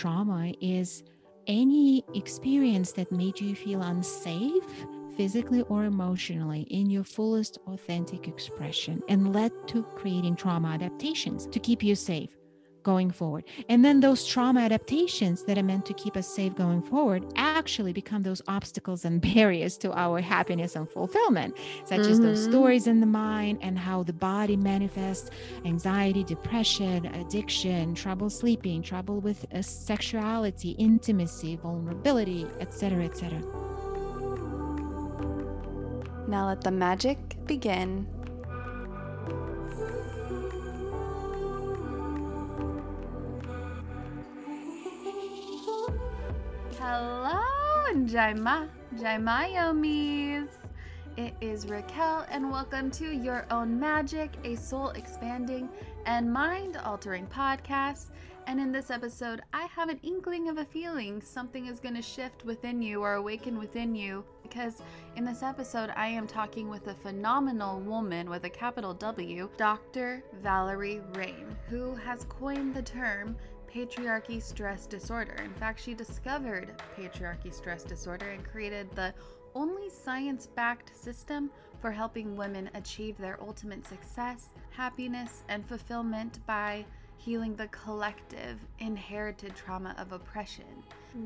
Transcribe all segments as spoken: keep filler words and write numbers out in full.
trauma is any experience that made you feel unsafe, physically or emotionally, in your fullest authentic expression, and led to creating trauma adaptations to keep you safe going forward. And then those trauma adaptations that are meant to keep us safe going forward actually become those obstacles and barriers to our happiness and fulfillment, such mm-hmm. as those stories in the mind and how the body manifests anxiety, depression, addiction, trouble sleeping, trouble with uh, sexuality, intimacy, vulnerability, et cetera, et cetera. Now let the magic begin. Hello and Jaima, Jaima Yomis. It is Raquel and welcome to Your Own Magic, a soul expanding and mind altering podcast. And in this episode, I have an inkling of a feeling something is going to shift within you or awaken within you, because in this episode, I am talking with a phenomenal woman with a capital W, Doctor Valerie Rein, who has coined the term Patriarchy Stress Disorder. In fact, she discovered Patriarchy Stress Disorder and created the only science-backed system for helping women achieve their ultimate success, happiness, and fulfillment by healing the collective inherited trauma of oppression,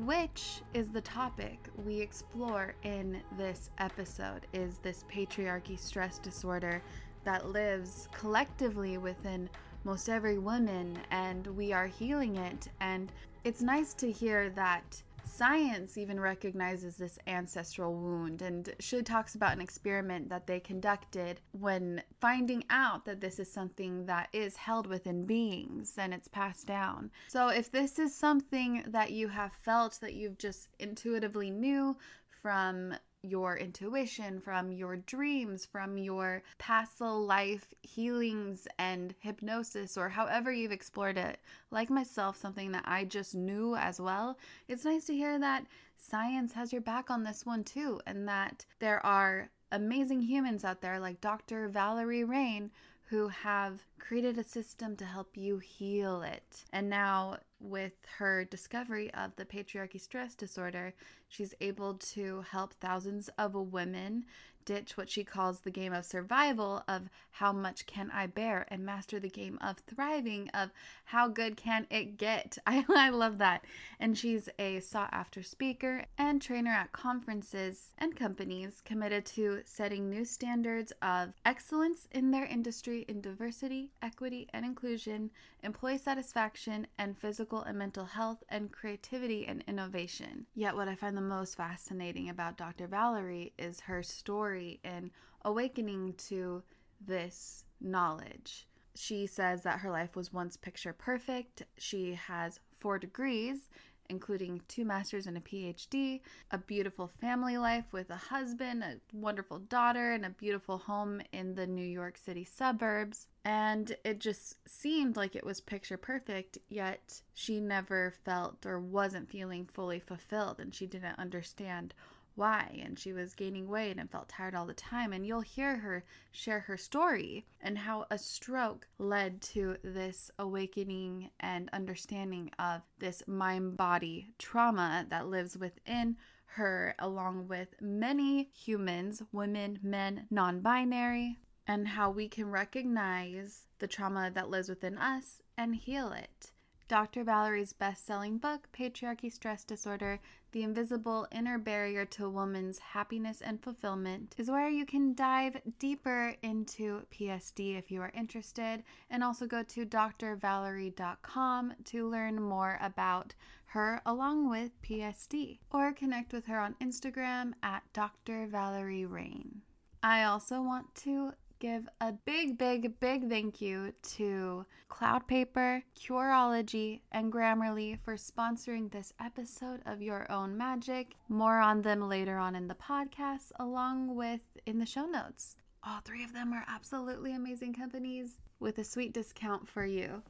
which is the topic we explore in this episode, is this patriarchy stress disorder that lives collectively within most every woman, and we are healing it. And it's nice to hear that science even recognizes this ancestral wound, and she talks about an experiment that they conducted when finding out that this is something that is held within beings and it's passed down. So if this is something that you have felt, that you've just intuitively knew from your intuition, from your dreams, from your past life healings and hypnosis, or however you've explored it, like myself, something that I just knew as well, it's nice to hear that science has your back on this one too, and that there are amazing humans out there like Doctor Valerie Rein who have created a system to help you heal it. And now with her discovery of the patriarchy stress disorder, she's able to help thousands of women ditch what she calls the game of survival, of how much can I bear, and master the game of thriving, of how good can it get. I, I love that. And she's a sought-after speaker and trainer at conferences and companies committed to setting new standards of excellence in their industry in diversity, equity, and inclusion, employee satisfaction, and physical and mental health, and creativity and innovation. Yet what I find the most fascinating about Doctor Valerie is her story and awakening to this knowledge. She says that her life was once picture perfect. She has four degrees, including two masters and a P H D, a beautiful family life with a husband, a wonderful daughter, and a beautiful home in the New York City suburbs. And it just seemed like it was picture perfect, yet she never felt or wasn't feeling fully fulfilled, and she didn't understand why, and she was gaining weight and felt tired all the time. And you'll hear her share her story and how a stroke led to this awakening and understanding of this mind-body trauma that lives within her, along with many humans, women, men, non-binary, and how we can recognize the trauma that lives within us and heal it. Doctor Valerie's best-selling book, Patriarchy Stress Disorder, The Invisible Inner Barrier to Woman's Happiness and Fulfillment, is where you can dive deeper into P S D if you are interested, and also go to D R valerie dot com to learn more about her along with P S D, or connect with her on Instagram at Doctor Valerie Rein. I also want to give a big, big, big thank you to Cloud Paper, Curology, and Grammarly for sponsoring this episode of Your Own Magic. More on them later on in the podcast, along with in the show notes. All three of them are absolutely amazing companies with a sweet discount for you.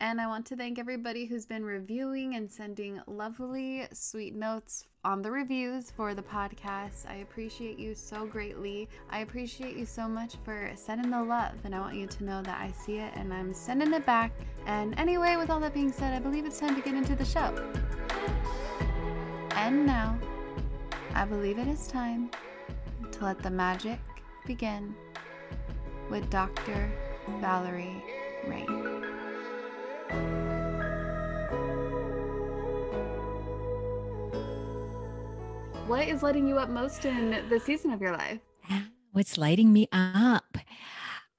And I want to thank everybody who's been reviewing and sending lovely, sweet notes on the reviews for the podcast. I appreciate you so greatly. I appreciate you so much for sending the love, and I want you to know that I see it and I'm sending it back. And anyway, with all that being said, I believe it's time to get into the show. And now, I believe it is time to let the magic begin with Doctor Valerie Rein. What is lighting you up most in this season of your life? What's lighting me up?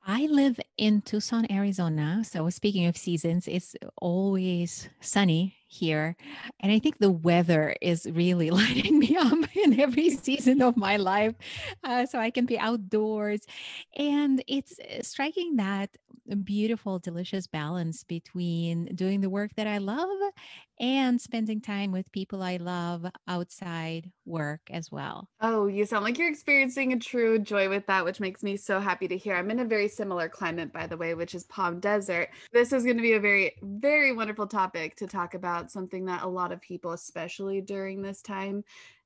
I live in Tucson, Arizona. So speaking of seasons, it's always sunny here. And I think the weather is really lighting me up in every season of my life. Uh, so I can be outdoors. And it's striking that beautiful, delicious balance between doing the work that I love and spending time with people I love outside work as well. Oh, you sound like you're experiencing a true joy with that, which makes me so happy to hear. I'm in a very similar climate, by the way, which is Palm Desert. This is going to be a very, very wonderful topic to talk about, something that a lot of people, especially during this time,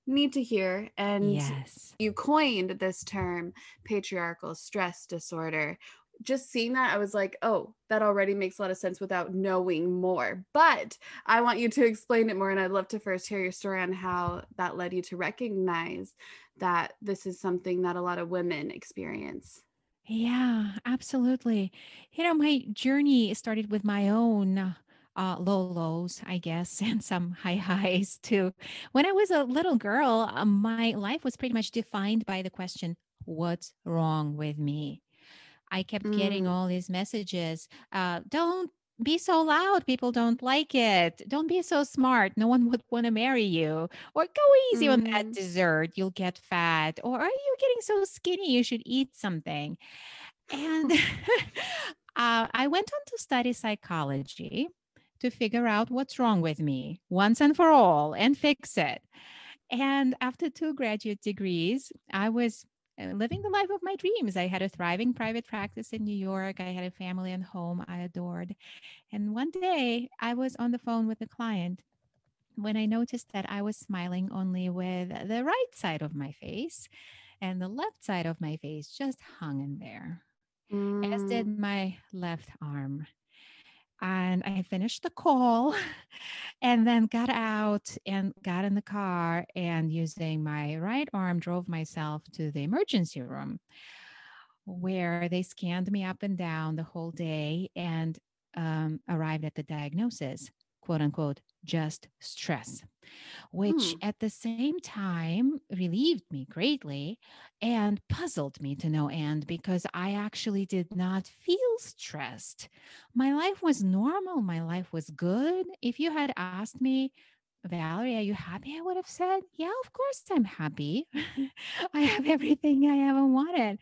need to hear. And yes, you coined this term, patriarchal stress disorder. Just seeing that, I was like, oh, that already makes a lot of sense without knowing more. But I want you to explain it more. And I'd love to first hear your story on how that led you to recognize that this is something that a lot of women experience. Yeah, absolutely. You know, my journey started with my own Uh, low lows, I guess, and some high highs too. When I was a little girl, uh, my life was pretty much defined by the question, what's wrong with me? I kept mm. getting all these messages. Uh, don't be so loud. People don't like it. Don't be so smart. No one would want to marry you. Or go easy mm. on that dessert. You'll get fat. Or are you getting so skinny? You should eat something. And uh, I went on to study psychology to figure out what's wrong with me once and for all and fix it. And after two graduate degrees, I was living the life of my dreams. I had a thriving private practice in New York. I had a family and home I adored. And one day I was on the phone with a client when I noticed that I was smiling only with the right side of my face, and the left side of my face just hung in there, mm. as did my left arm. And I finished the call and then got out and got in the car, and using my right arm, drove myself to the emergency room where they scanned me up and down the whole day and um, arrived at the diagnosis, quote unquote, just stress, which hmm. at the same time relieved me greatly and puzzled me to no end, because I actually did not feel stressed. My life was normal. My life was good. If you had asked me, Valerie, are you happy? I would have said, yeah, of course I'm happy. I have everything I ever wanted.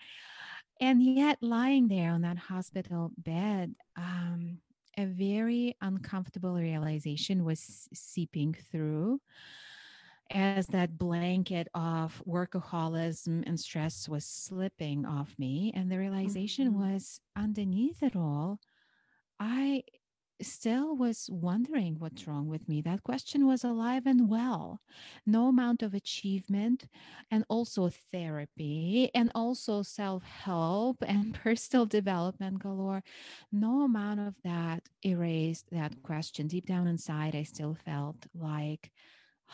And yet lying there on that hospital bed, um, a very uncomfortable realization was seeping through as that blanket of workaholism and stress was slipping off me. And the realization mm-hmm. was, underneath it all, I still was wondering what's wrong with me. That question was alive and well. No amount of achievement, and also therapy, and also self-help and personal development galore, no amount of that erased that question. Deep down inside, I still felt like,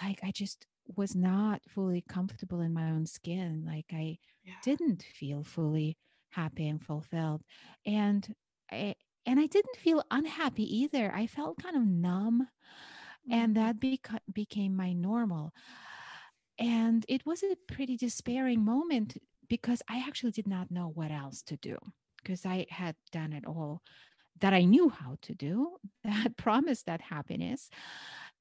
like I just was not fully comfortable in my own skin. Like I yeah. didn't feel fully happy and fulfilled. And I, and I didn't feel unhappy either. I felt kind of numb, and that beca- became my normal. And it was a pretty despairing moment, because I actually did not know what else to do, because I had done it all that I knew how to do, that promised that happiness.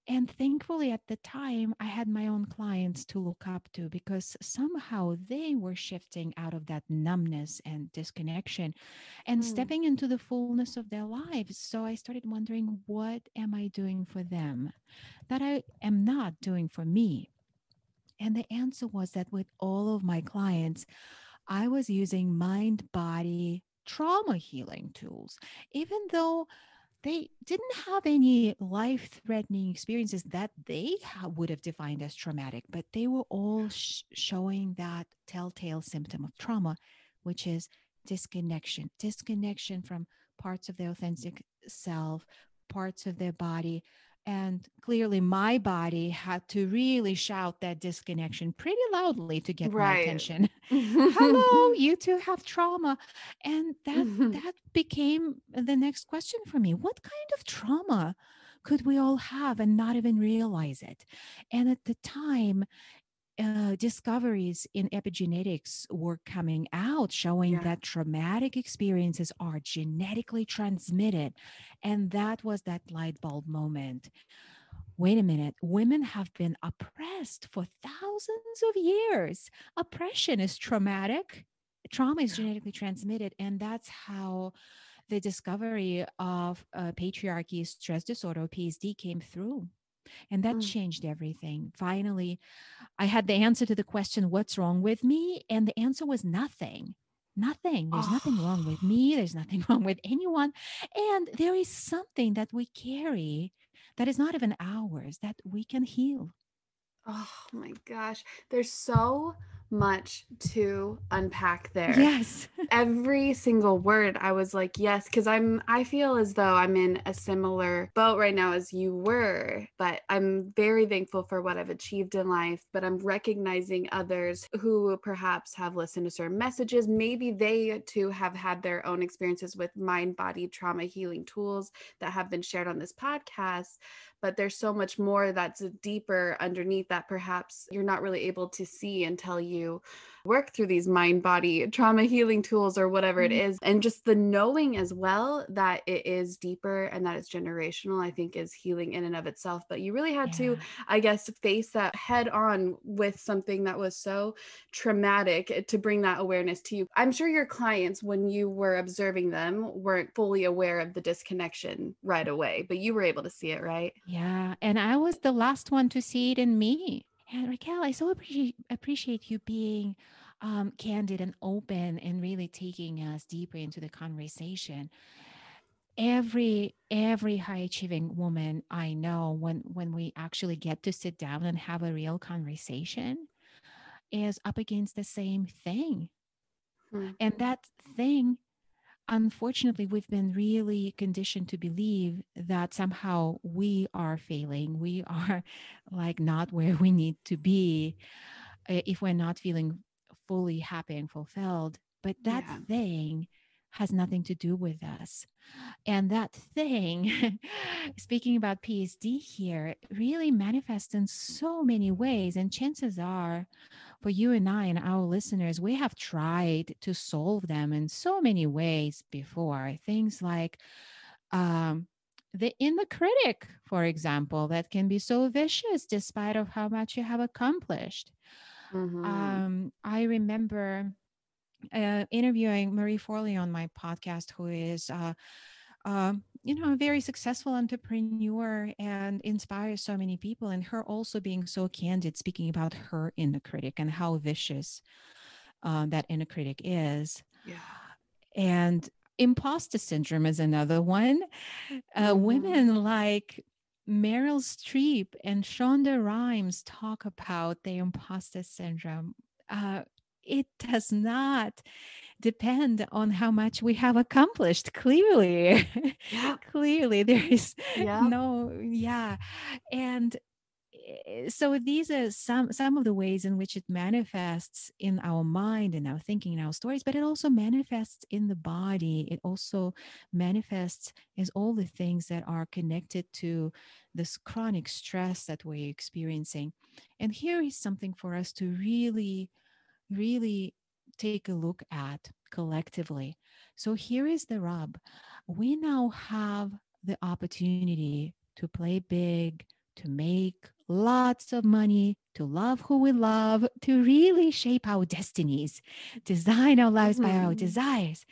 And thankfully at the time, I had my own clients to look up to, because somehow they were shifting out of that numbness and disconnection and mm. stepping into the fullness of their lives. So I started wondering, what am I doing for them that I am not doing for me? And the answer was that with all of my clients, I was using mind-body trauma healing tools, even though they didn't have any life-threatening experiences that they ha- would have defined as traumatic, but they were all sh- showing that telltale symptom of trauma, which is disconnection, disconnection from parts of their authentic self, parts of their body. And clearly my body had to really shout that disconnection pretty loudly to get right. my attention. Hello, you two have trauma. And that mm-hmm. that became the next question for me. What kind of trauma could we all have and not even realize it? And at the time, uh, discoveries in epigenetics were coming out showing yeah. that traumatic experiences are genetically transmitted. And that was that light bulb moment. Wait a minute, women have been oppressed for thousands of years. Oppression is traumatic. Trauma is genetically transmitted. And that's how the discovery of uh, patriarchy stress disorder, P S D, came through. And that mm. changed everything. Finally, I had the answer to the question, what's wrong with me? And the answer was nothing, nothing. There's oh. nothing wrong with me. There's nothing wrong with anyone. And there is something that we carry that is not even ours that we can heal. Oh my gosh. There's so much to unpack there. Yes. Every single word I was like, yes, because I'm, I feel as though I'm in a similar boat right now as you were, but I'm very thankful for what I've achieved in life, but I'm recognizing others who perhaps have listened to certain messages. Maybe they too have had their own experiences with mind-body trauma healing tools that have been shared on this podcast, but there's so much more that's deeper underneath that perhaps you're not really able to see until you You work through these mind-body trauma healing tools or whatever it is. And just the knowing as well that it is deeper and that it's generational, I think is healing in and of itself. But you really had yeah. to, I guess, face that head on with something that was so traumatic to bring that awareness to you. I'm sure your clients, when you were observing them, weren't fully aware of the disconnection right away, but you were able to see it, right? Yeah. And I was the last one to see it in me. And Raquel, I so appreciate appreciate you being um, candid and open and really taking us deeper into the conversation. Every every high achieving woman I know, when when we actually get to sit down and have a real conversation, is up against the same thing. Mm-hmm. And that thing, unfortunately, we've been really conditioned to believe that somehow we are failing. We are like not where we need to be if we're not feeling fully happy and fulfilled. But that yeah. thing has nothing to do with us. And that thing, speaking about P S D here, really manifests in so many ways. And chances are for you and I and our listeners, we have tried to solve them in so many ways before. Things like um, the inner critic, for example, that can be so vicious despite of how much you have accomplished. Mm-hmm. Um, I remember... Uh, interviewing Marie Forleo on my podcast, who is, uh, uh, you know, a very successful entrepreneur and inspires so many people. And her also being so candid, speaking about her inner critic and how vicious um, that inner critic is. Yeah. And imposter syndrome is another one. Uh, mm-hmm. Women like Meryl Streep and Shonda Rhimes talk about the imposter syndrome. Uh, It does not depend on how much we have accomplished. Clearly, yeah. clearly there is yeah. no, yeah. And so these are some, some of the ways in which it manifests in our mind and our thinking and our stories, but it also manifests in the body. It also manifests as all the things that are connected to this chronic stress that we're experiencing. And here is something for us to really really take a look at collectively. So here is the rub. We now have the opportunity to play big, to make lots of money, to love who we love, to really shape our destinies, design our lives mm-hmm. by our desires.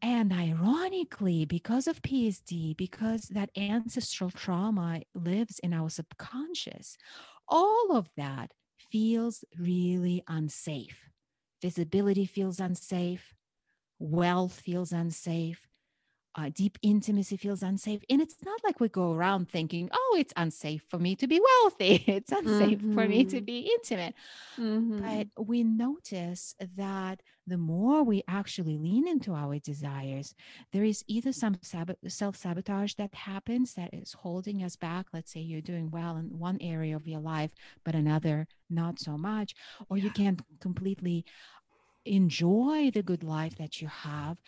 And ironically, because of P S D, because that ancestral trauma lives in our subconscious, all of that feels really unsafe. Visibility feels unsafe. Wealth feels unsafe. Uh, deep intimacy feels unsafe. And it's not like we go around thinking, oh, it's unsafe for me to be wealthy. It's unsafe mm-hmm. for me to be intimate. Mm-hmm. But we notice that the more we actually lean into our desires, there is either some sab- self-sabotage that happens that is holding us back. Let's say you're doing well in one area of your life, but another not so much, or yeah. you can't completely enjoy the good life that you have.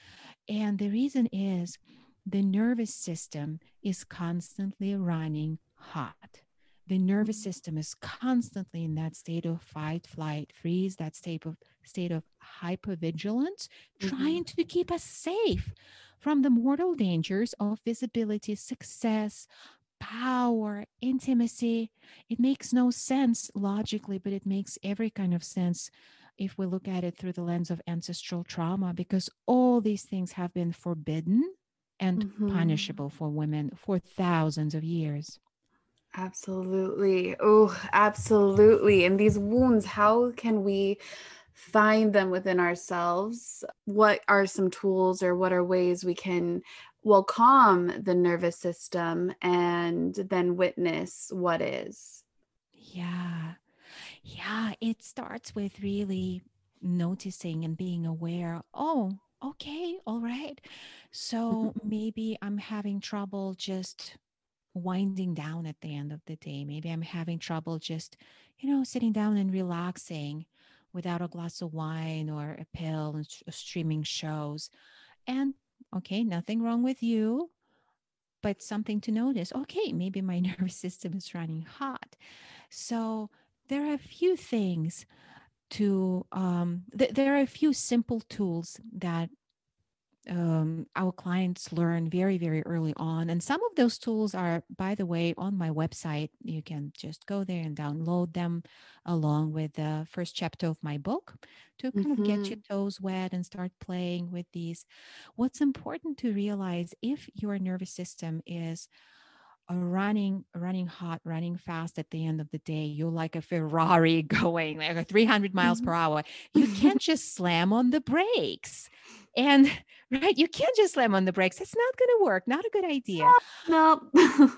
And the reason is the nervous system is constantly running hot. The nervous system is constantly in that state of fight, flight, freeze, that state of state of hypervigilance, mm-hmm. trying to keep us safe from the mortal dangers of visibility, success, power, intimacy. It makes no sense logically, but it makes every kind of sense if we look at it through the lens of ancestral trauma, because all these things have been forbidden and mm-hmm. punishable for women for thousands of years. Absolutely. Oh, absolutely. And these wounds, how can we find them within ourselves? What are some tools or what are ways we can, well, calm the nervous system and then witness what is? Yeah. Yeah, it starts with really noticing and being aware. Oh, okay, all right. So maybe I'm having trouble just winding down at the end of the day. Maybe I'm having trouble just, you know, sitting down and relaxing without a glass of wine or a pill and streaming shows. And okay, nothing wrong with you, but something to notice. Okay, maybe my nervous system is running hot. So there are a few things to, um, th- there are a few simple tools that um, our clients learn very, very early on. And some of those tools are, by the way, on my website. You can just go there and download them along with the first chapter of my book to kind mm-hmm. of get your toes wet and start playing with these. What's important to realize, if your nervous system is running, running hot, running fast at the end of the day, you're like a Ferrari going like three hundred miles per hour. You can't just slam on the brakes. And right, you can't just slam on the brakes. It's not going to work. Not a good idea. No. no.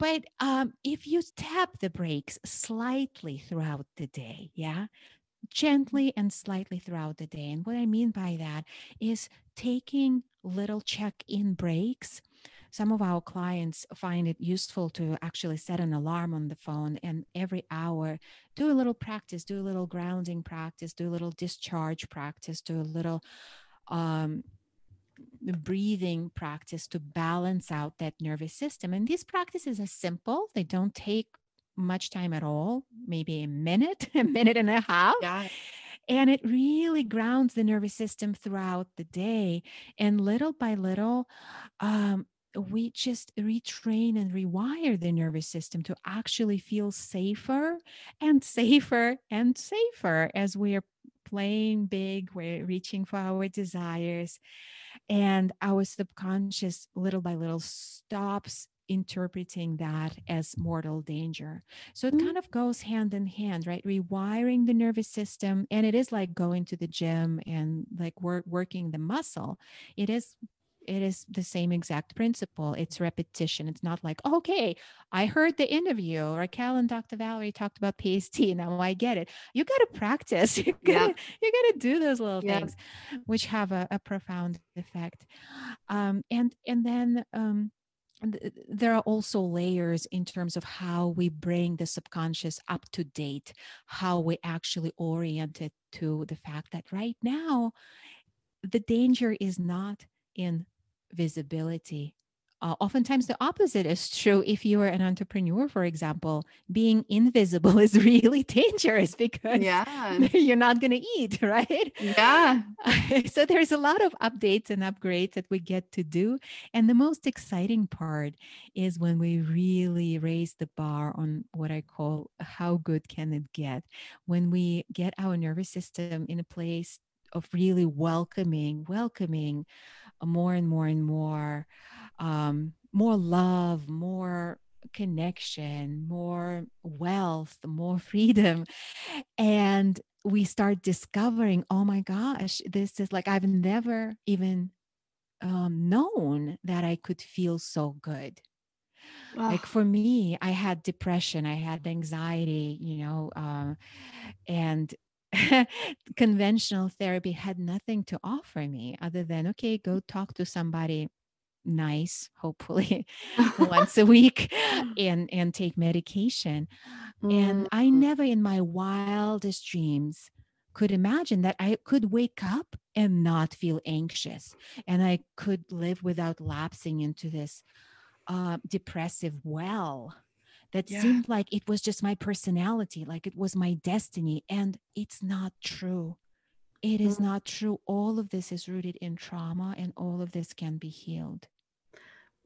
But um, if you tap the brakes slightly throughout the day, yeah, gently and slightly throughout the day. And what I mean by that is taking little check-in breaks. Some of our clients find it useful to actually set an alarm on the phone, and every hour do a little practice, do a little grounding practice, do a little discharge practice, do a little um, breathing practice to balance out that nervous system. And these practices are simple. They don't take much time at all, maybe a minute, a minute and a half. Yeah. And it really grounds the nervous system throughout the day. And little by little, um, we just retrain and rewire the nervous system to actually feel safer and safer and safer as we are playing big, we're reaching for our desires, and our subconscious little by little stops interpreting that as mortal danger. So it mm-hmm. kind of goes hand in hand, right? Rewiring the nervous system. And it is like going to the gym and like work, working the muscle. It is It is the same exact principle. It's repetition. It's not like, okay, I heard the interview. Raquel and Doctor Valerie talked about P S T. Now I get it. You got to practice. You got to yeah. do those little yeah. things, which have a, a profound effect. Um, and and then um, th- there are also layers in terms of how we bring the subconscious up to date, how we actually orient it to the fact that right now the danger is not in visibility. Uh, oftentimes the opposite is true. If you are an entrepreneur, for example, being invisible is really dangerous because yeah. you're not going to eat, right? Yeah. So there's a lot of updates and upgrades that we get to do. And the most exciting part is when we really raise the bar on what I call how good can it get? When we get our nervous system in a place of really welcoming, welcoming more and more and more, um, more love, more connection, more wealth, more freedom. And we start discovering, oh my gosh, this is like, I've never even um, known that I could feel so good. Wow. Like for me, I had depression, I had anxiety, you know, um, and conventional therapy had nothing to offer me other than, okay, go talk to somebody nice, hopefully once a week, and, and take medication. Mm. And I never in my wildest dreams could imagine that I could wake up and not feel anxious. And I could live without lapsing into this uh, depressive well that yeah. seemed like it was just my personality, like it was my destiny. And it's not true. It is not true. All of this is rooted in trauma, and all of this can be healed.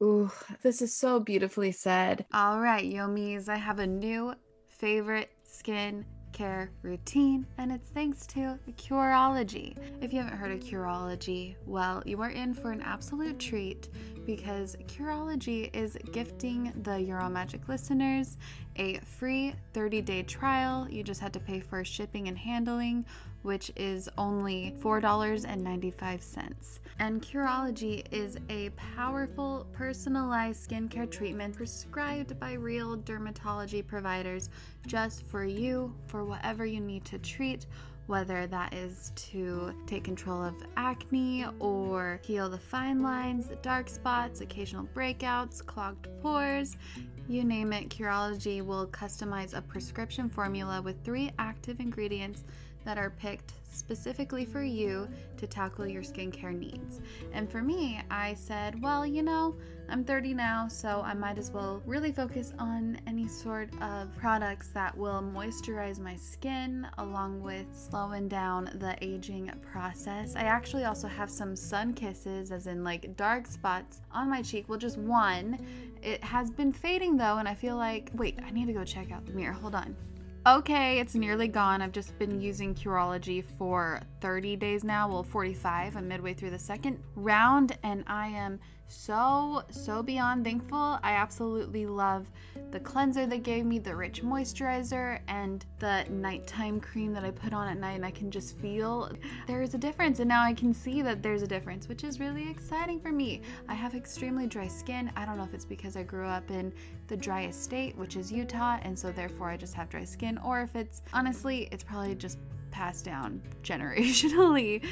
Ooh, this is so beautifully said. All right, Yomis, I have a new favorite skin care routine, and it's thanks to Curology. If you haven't heard of Curology, well, you are in for an absolute treat, because Curology is gifting the Your Own Magic listeners a free thirty-day trial. You just had to pay for shipping and handling, which is only four dollars and ninety-five cents. And Curology is a powerful personalized skincare treatment prescribed by real dermatology providers just for you, for whatever you need to treat, whether that is to take control of acne or heal the fine lines, the dark spots, occasional breakouts, clogged pores, you name it. Curology will customize a prescription formula with three active ingredients that are picked specifically for you to tackle your skincare needs. And for me, I said, well, you know, I'm thirty now, so I might as well really focus on any sort of products that will moisturize my skin along with slowing down the aging process. I actually also have some sun kisses, as in like dark spots on my cheek. Well, just one. It has been fading though, and I feel like, wait, I need to go check out the mirror. Hold on. Okay, it's nearly gone. I've just been using Curology for thirty days now. Well, forty-five. I'm midway through the second round, and I am so, so beyond thankful. I absolutely love the cleanser they gave me, the rich moisturizer, and the nighttime cream that I put on at night, and I can just feel there is a difference, and now I can see that there's a difference, which is really exciting for me. I have extremely dry skin. I don't know if it's because I grew up in the driest state, which is Utah, and so therefore I just have dry skin, or if it's, honestly, it's probably just passed down generationally.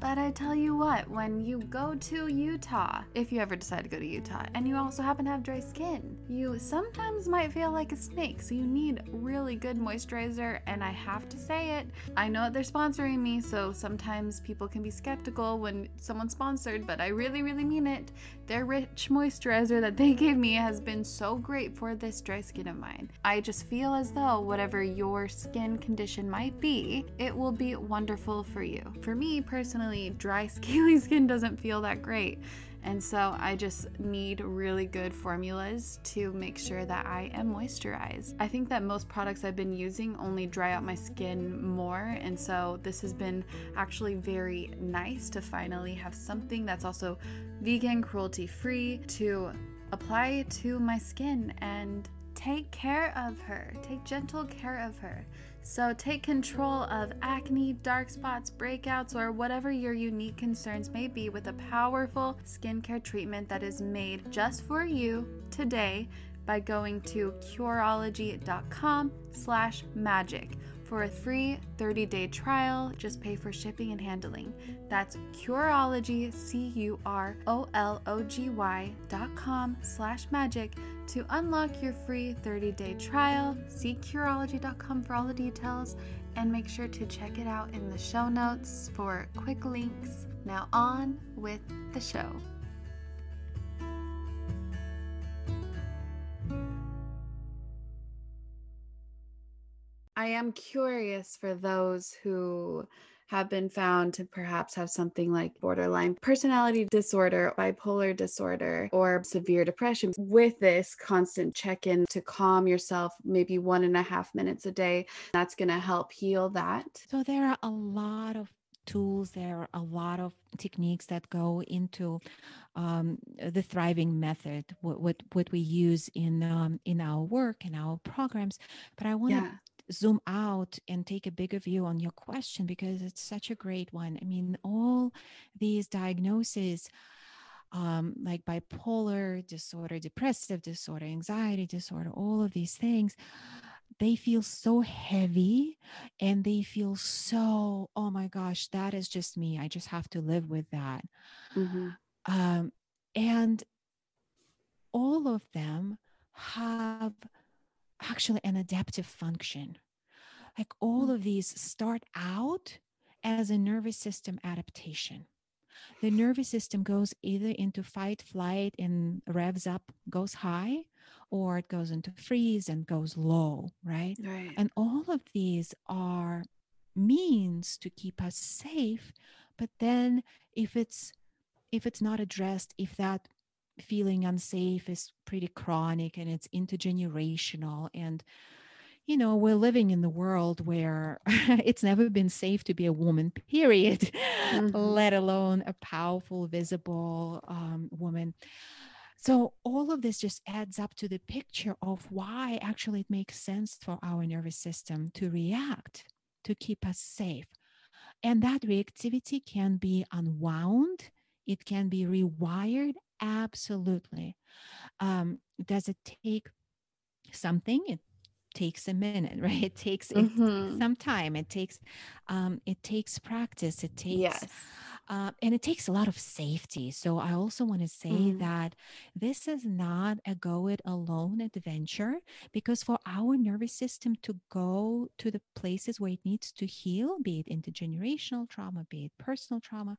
But I tell you what, when you go to Utah, if you ever decide to go to Utah, and you also happen to have dry skin, you sometimes might feel like a snake, so you need really good moisturizer. And I have to say it, I know that they're sponsoring me, so sometimes people can be skeptical when someone's sponsored, but I really, really mean it. Their rich moisturizer that they gave me has been so great for this dry skin of mine. I just feel as though whatever your skin condition might be, it will be wonderful for you. For me personally, dry, scaly skin doesn't feel that great. And so I just need really good formulas to make sure that I am moisturized. I think that most products I've been using only dry out my skin more. And so this has been actually very nice to finally have something that's also vegan, cruelty-free to apply to my skin and take care of her. Take gentle care of her. So take control of acne, dark spots, breakouts, or whatever your unique concerns may be with a powerful skincare treatment that is made just for you today by going to curology.com slash magic for a free thirty-day trial. Just pay for shipping and handling. That's Curology, C U R O L O G Y dot com slash magic to unlock your free thirty-day trial. See curology dot com for all the details, and make sure to check it out in the show notes for quick links. Now on with the show. I am curious for those who have been found to perhaps have something like borderline personality disorder, bipolar disorder, or severe depression. With this constant check-in to calm yourself, maybe one and a half minutes a day, that's going to help heal that. So there are a lot of tools, there are a lot of techniques that go into um, the thriving method, what, what, what we use in, um, in our work and our programs. But I want to yeah. zoom out and take a bigger view on your question, because it's such a great one. I mean, all these diagnoses um, like bipolar disorder, depressive disorder, anxiety disorder, all of these things, they feel so heavy and they feel so, oh my gosh, that is just me. I just have to live with that. Mm-hmm. Um, and all of them have actually an adaptive function. Like all of these start out as a nervous system adaptation. The nervous system goes either into fight, flight, and revs up, goes high, or it goes into freeze and goes low, right? Right. And all of these are means to keep us safe. But then if it's if it's not addressed, if that feeling unsafe is pretty chronic and it's intergenerational, and you know, we're living in the world where it's never been safe to be a woman, period, mm-hmm. let alone a powerful, visible um, woman. So all of this just adds up to the picture of why actually it makes sense for our nervous system to react, to keep us safe. And that reactivity can be unwound. It can be rewired. Absolutely. Um, does it take something? It takes a minute, right? It takes mm-hmm. it, some time. It takes, um, it takes practice. It takes, yes. uh, and it takes a lot of safety. So I also want to say mm. that this is not a go it alone adventure, because for our nervous system to go to the places where it needs to heal, be it intergenerational trauma, be it personal trauma,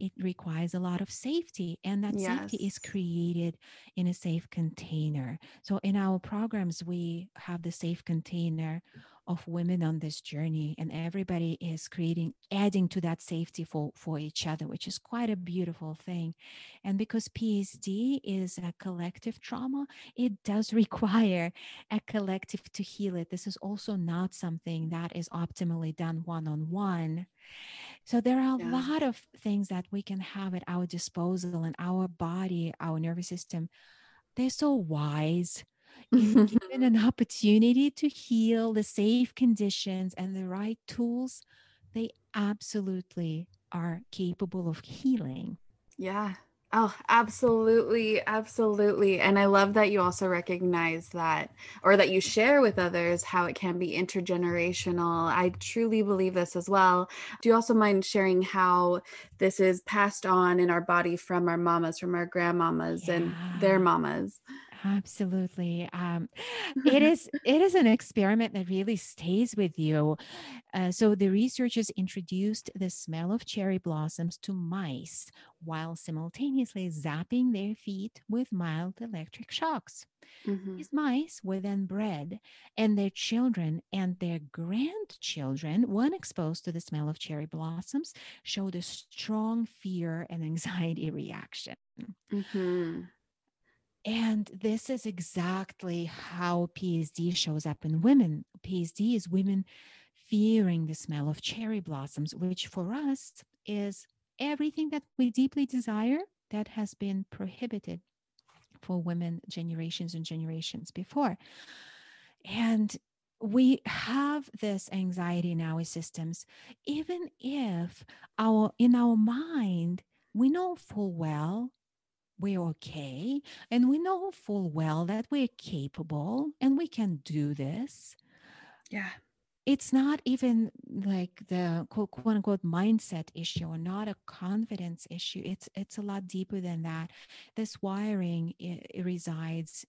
it requires a lot of safety, and that yes. safety is created in a safe container. So in our programs, we have the safe container of women on this journey, and everybody is creating, adding to that safety for, for each other, which is quite a beautiful thing. And because P S D is a collective trauma, it does require a collective to heal it. This is also not something that is optimally done one-on-one. So there are a yeah. lot of things that we can have at our disposal, and our body, our nervous system, they're so wise. If given an opportunity to heal, the safe conditions and the right tools, they absolutely are capable of healing. Yeah. Oh, absolutely. Absolutely. And I love that you also recognize that, or that you share with others how it can be intergenerational. I truly believe this as well. Do you also mind sharing how this is passed on in our body from our mamas, from our grandmamas yeah. and their mamas? Absolutely. Um, it is, it is an experiment that really stays with you. Uh, so the researchers introduced the smell of cherry blossoms to mice while simultaneously zapping their feet with mild electric shocks. Mm-hmm. These mice were then bred, and their children and their grandchildren, when exposed to the smell of cherry blossoms, showed a strong fear and anxiety reaction. Mm-hmm. And this is exactly how P S D shows up in women. P S D is women fearing the smell of cherry blossoms, which for us is everything that we deeply desire that has been prohibited for women generations and generations before. And we have this anxiety in our systems, even if our in our mind, we know full well we're okay, and we know full well that we're capable and we can do this. Yeah. It's not even like the quote, quote unquote mindset issue, or not a confidence issue. It's it's a lot deeper than that. This wiring it, it resides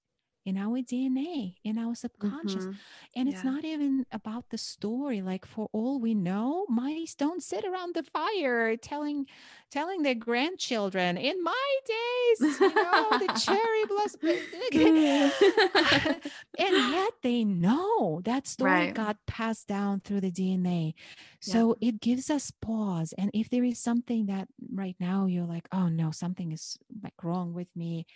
in our D N A, in our subconscious. Mm-hmm. And it's yeah. not even about the story. Like for all we know, mice don't sit around the fire telling telling their grandchildren, in my days, you know, the cherry blossom. And yet they know that story right. got passed down through the D N A. So yeah. it gives us pause. And if there is something that right now you're like, oh no, something is like wrong with me.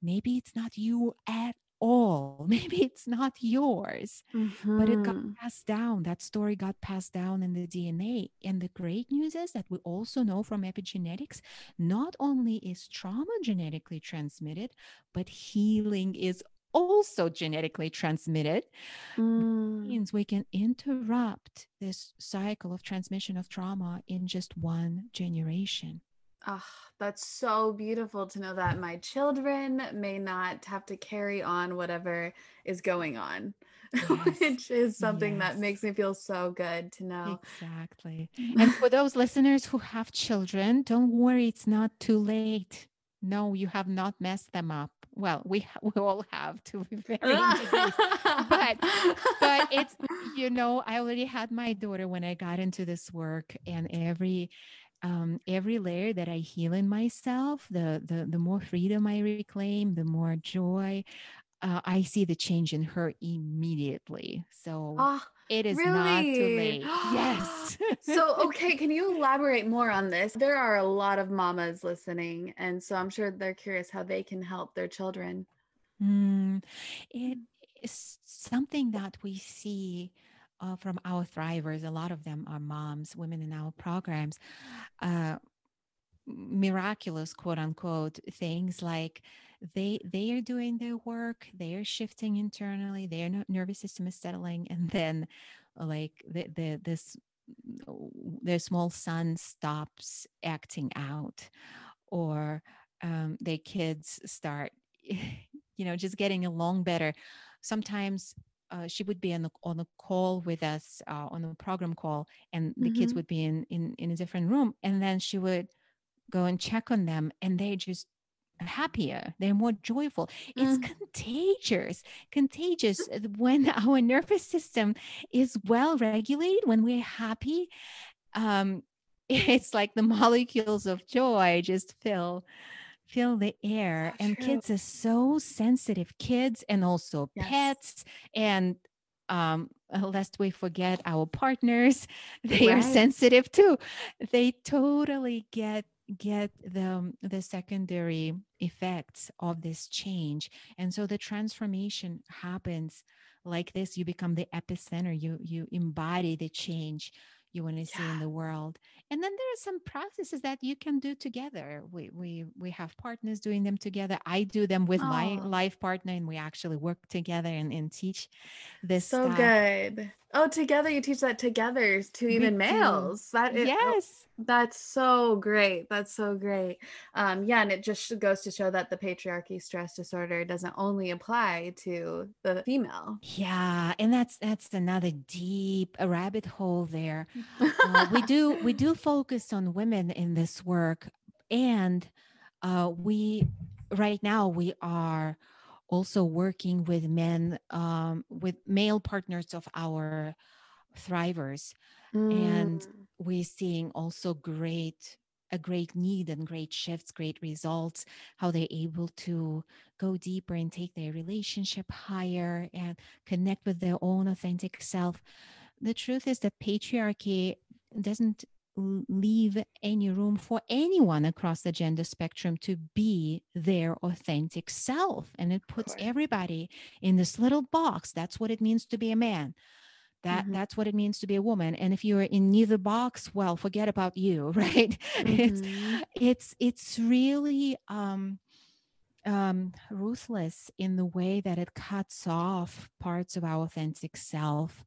Maybe it's not you at all. Maybe it's not yours, mm-hmm. but it got passed down. That story got passed down in the D N A. And the great news is that we also know from epigenetics, not only is trauma genetically transmitted, but healing is also genetically transmitted. Mm. It means we can interrupt this cycle of transmission of trauma in just one generation. Oh, that's so beautiful to know that my children may not have to carry on whatever is going on, yes. which is something yes. that makes me feel so good to know. Exactly. And for those listeners who have children, don't worry, it's not too late. No, you have not messed them up. Well, we we all have to be very but but it's, you know, I already had my daughter when I got into this work, and every Um, every layer that I heal in myself, the, the, the more freedom I reclaim, the more joy, uh, I see the change in her immediately. So oh, it is really? Not too late. Yes. So, okay. Can you elaborate more on this? There are a lot of mamas listening, and so I'm sure they're curious how they can help their children. Mm, it is something that we see Uh, from our thrivers. A lot of them are moms, women in our programs, uh, miraculous, quote unquote, things like they, they are doing their work. They are shifting internally. Their nervous system is settling. And then like the, the, this, their small son stops acting out, or um, their kids start, you know, just getting along better. Sometimes Uh, she would be on the, on the call with us, uh, on the program call, and the mm-hmm. kids would be in, in, in a different room. And then she would go and check on them, and they're just happier. They're more joyful. It's mm. contagious, contagious. When our nervous system is well regulated, when we're happy, um, it's like the molecules of joy just fill fill the air. So and true. Kids are so sensitive, kids, and also yes. pets, and um lest we forget our partners, they right. are sensitive too. They totally get get the the secondary effects of this change. And so the transformation happens like this. You become the epicenter. You you embody the change you want to see yeah. in the world. And then there are some processes that you can do together. We we we have partners doing them together. I do them with oh. my life partner, and we actually work together and, and teach this so stuff. Good. Oh, together you teach that together to even we males. Do. That is yes. Oh, that's so great. That's so great. Um, yeah, and it just goes to show that the patriarchy stress disorder doesn't only apply to the female. Yeah, and that's that's another deep rabbit hole there. uh, we do we do focus on women in this work, and uh, we right now we are also working with men, um, with male partners of our thrivers, mm. and we're seeing also great a great need and great shifts, great results, how they're able to go deeper and take their relationship higher and connect with their own authentic self. The truth is that patriarchy doesn't leave any room for anyone across the gender spectrum to be their authentic self. And it puts everybody in this little box. That's what it means to be a man. That mm-hmm. That's what it means to be a woman. And if you're in neither box, well, forget about you, right? Mm-hmm. It's it's it's really um, um, ruthless in the way that it cuts off parts of our authentic self.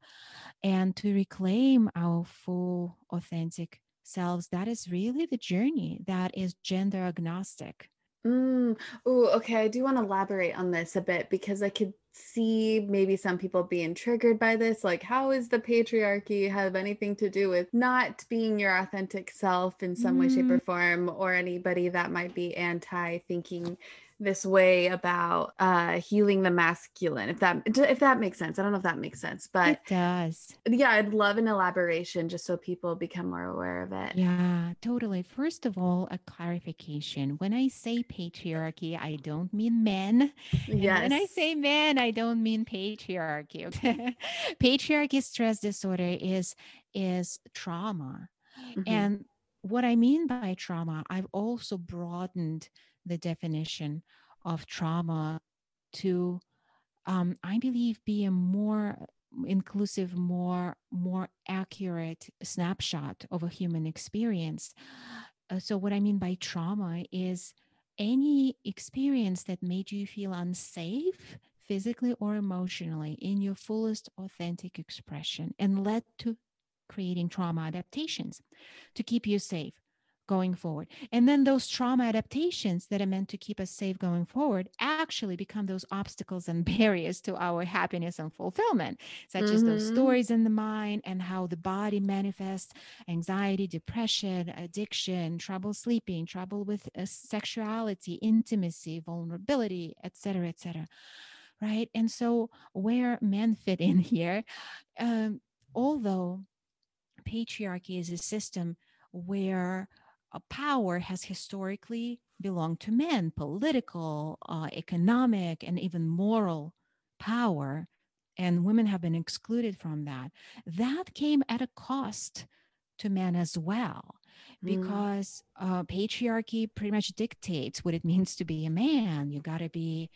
And to reclaim our full authentic selves, that is really the journey that is gender agnostic. Mm. Oh, okay. I do want to elaborate on this a bit, because I could see maybe some people being triggered by this. Like, how is the patriarchy have anything to do with not being your authentic self in some mm. way, shape, or form, or anybody that might be anti thinking this way about uh, healing the masculine, if that, if that makes sense. I don't know if that makes sense, but it does. Yeah. I'd love an elaboration just so people become more aware of it. Yeah, totally. First of all, a clarification. When I say patriarchy, I don't mean men. Yes. And when I say men, I don't mean patriarchy. Patriarchy stress disorder is, is trauma. Mm-hmm. And what I mean by trauma, I've also broadened the definition of trauma to, um, I believe, be a more inclusive, more, more accurate snapshot of a human experience. Uh, so what I mean by trauma is any experience that made you feel unsafe, physically or emotionally, in your fullest authentic expression, and led to creating trauma adaptations to keep you safe. going forward. And then those trauma adaptations that are meant to keep us safe going forward actually become those obstacles and barriers to our happiness and fulfillment, such mm-hmm. as those stories in the mind and how the body manifests anxiety, depression, addiction, trouble sleeping, trouble with uh, sexuality, intimacy, vulnerability, et cetera, et cetera. Right. And so where men fit in here, um, although patriarchy is a system where a power has historically belonged to men, political, uh, economic, and even moral power, and women have been excluded from that, that came at a cost to men as well, because mm. uh, patriarchy pretty much dictates what it means to be a man. You got to be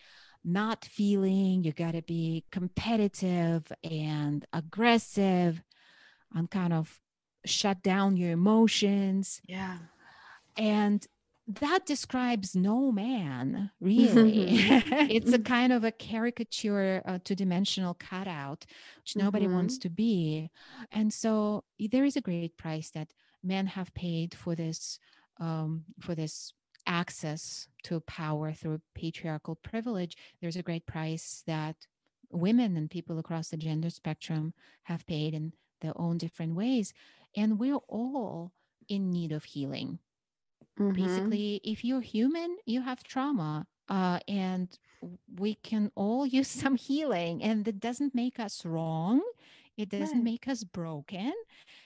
not feeling, you got to be competitive and aggressive and kind of shut down your emotions. Yeah. And that describes no man, really. It's a kind of a caricature, a two-dimensional cutout, which mm-hmm. nobody wants to be. And so there is a great price that men have paid for this, um, for this access to power through patriarchal privilege. There's a great price that women and people across the gender spectrum have paid in their own different ways. And we're all in need of healing. Mm-hmm. Basically, if you're human, you have trauma, uh, and we can all use some healing. And it doesn't make us wrong. It doesn't right. make us broken.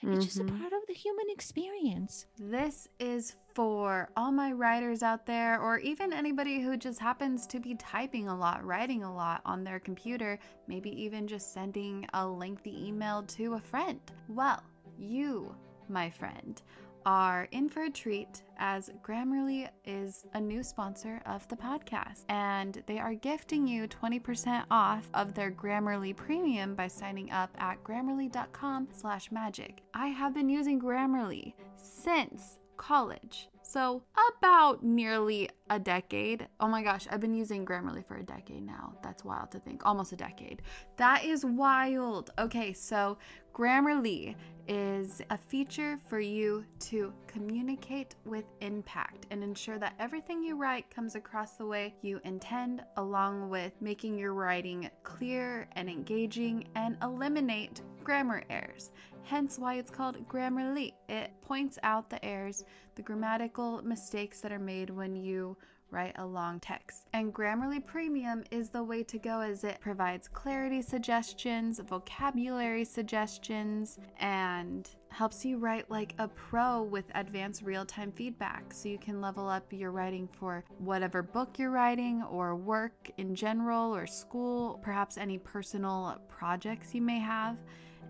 Mm-hmm. It's just a part of the human experience. This is for all my writers out there, or even anybody who just happens to be typing a lot, writing a lot on their computer, maybe even just sending a lengthy email to a friend. Well, you, my friend, are in for a treat, as Grammarly is a new sponsor of the podcast, and they are gifting you twenty percent off of their Grammarly Premium by signing up at grammarly dot com slash magic. I have been using Grammarly since college, so about nearly a decade. Oh my gosh, I've been using Grammarly for a decade now. That's wild to think. Almost a decade. That is wild. Okay, so Grammarly is a feature for you to communicate with impact and ensure that everything you write comes across the way you intend, along with making your writing clear and engaging and eliminate grammar errors. Hence why it's called Grammarly. It points out the errors, the grammatical mistakes that are made when you write a long text. And Grammarly Premium is the way to go, as it provides clarity suggestions, vocabulary suggestions, and helps you write like a pro with advanced real-time feedback, so you can level up your writing for whatever book you're writing, or work in general, or school, perhaps any personal projects you may have.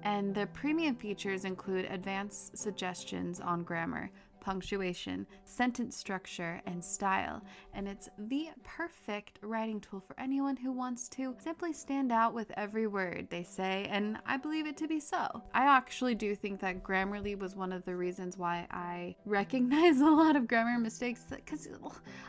And the premium features include advanced suggestions on grammar, punctuation, sentence structure, and style. And it's the perfect writing tool for anyone who wants to simply stand out with every word they say, and I believe it to be so. I actually do think that Grammarly was one of the reasons why I recognize a lot of grammar mistakes, because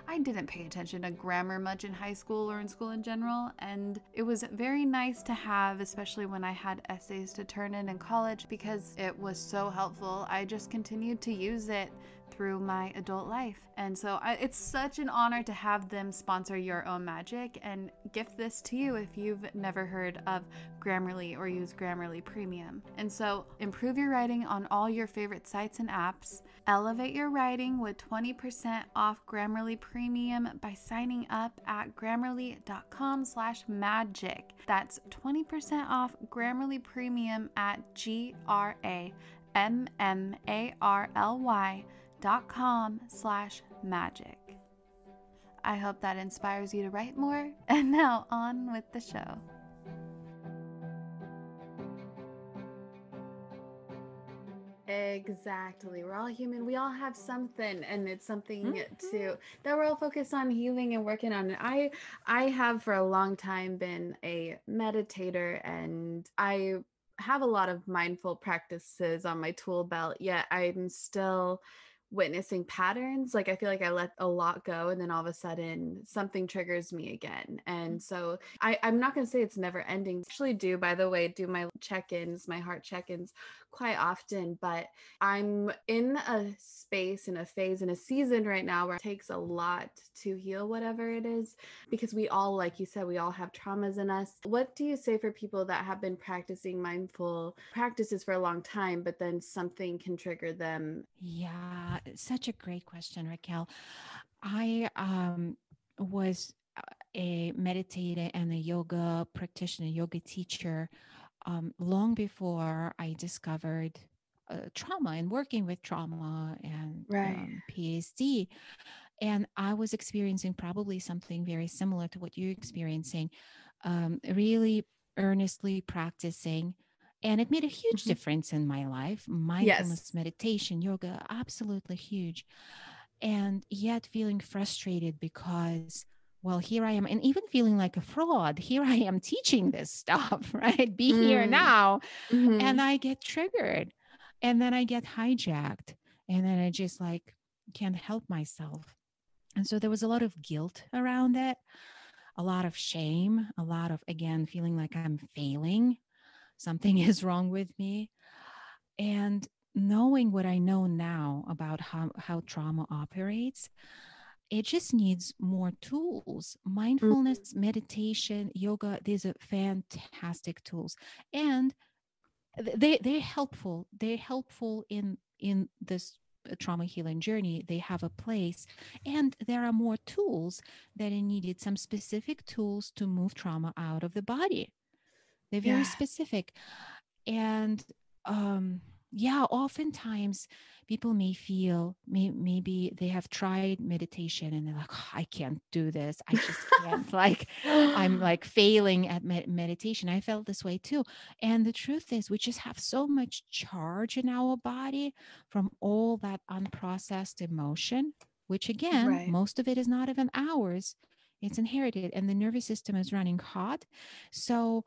I didn't pay attention to grammar much in high school or in school in general, and it was very nice to have, especially when I had essays to turn in in college, because it was so helpful. I just continued to use it through my adult life. And so I, it's such an honor to have them sponsor Your Own Magic and gift this to you if you've never heard of Grammarly or use Grammarly Premium. And so improve your writing on all your favorite sites and apps. Elevate your writing with twenty percent off Grammarly Premium by signing up at grammarly dot com slash magic. That's twenty percent off Grammarly Premium at G R A M M A R L Y dot com slash magic. I hope that inspires you to write more. And now on with the show. Exactly. We're all human. We all have something, and it's something mm-hmm. to that we're all focused on healing and working on. And I, I have for a long time been a meditator, and I have a lot of mindful practices on my tool belt, yet I'm still witnessing patterns. Like, I feel like I let a lot go and then all of a sudden something triggers me again. And so I, I'm not going to say it's never ending. I actually do, by the way, do my check-ins, my heart check-ins quite often, but I'm in a space, in a phase, in a season right now where it takes a lot to heal whatever it is, because we all, like you said, we all have traumas in us. What do you say for people that have been practicing mindful practices for a long time, but then something can trigger them? Yeah. Such a great question, Raquel. I um, was a meditator and a yoga practitioner, yoga teacher, um, long before I discovered uh, trauma and working with trauma and right. um, P T S D. And I was experiencing probably something very similar to what you're experiencing, um, really earnestly practicing. And it made a huge mm-hmm. difference in my life. Mindfulness, yes. meditation, yoga, absolutely huge. And yet feeling frustrated because, well, here I am, and even feeling like a fraud. Here I am teaching this stuff, right? Be mm. here now. Mm-hmm. And I get triggered, and then I get hijacked, and then I just like can't help myself. And so there was a lot of guilt around it, a lot of shame, a lot of, again, feeling like I'm failing. Something is wrong with me. And knowing what I know now about how, how trauma operates, it just needs more tools. Mindfulness, mm-hmm. meditation, yoga, these are fantastic tools. And they, they're helpful. They're helpful in, in this trauma healing journey. They have a place, and there are more tools that are needed, some specific tools to move trauma out of the body. They're very yeah. specific. And um, yeah, oftentimes people may feel may, maybe they have tried meditation and they're like, oh, I can't do this. I just can't. Like, I'm like failing at med- meditation. I felt this way too. And the truth is, we just have so much charge in our body from all that unprocessed emotion, which again, right. most of it is not even ours. It's inherited, and the nervous system is running hot. So,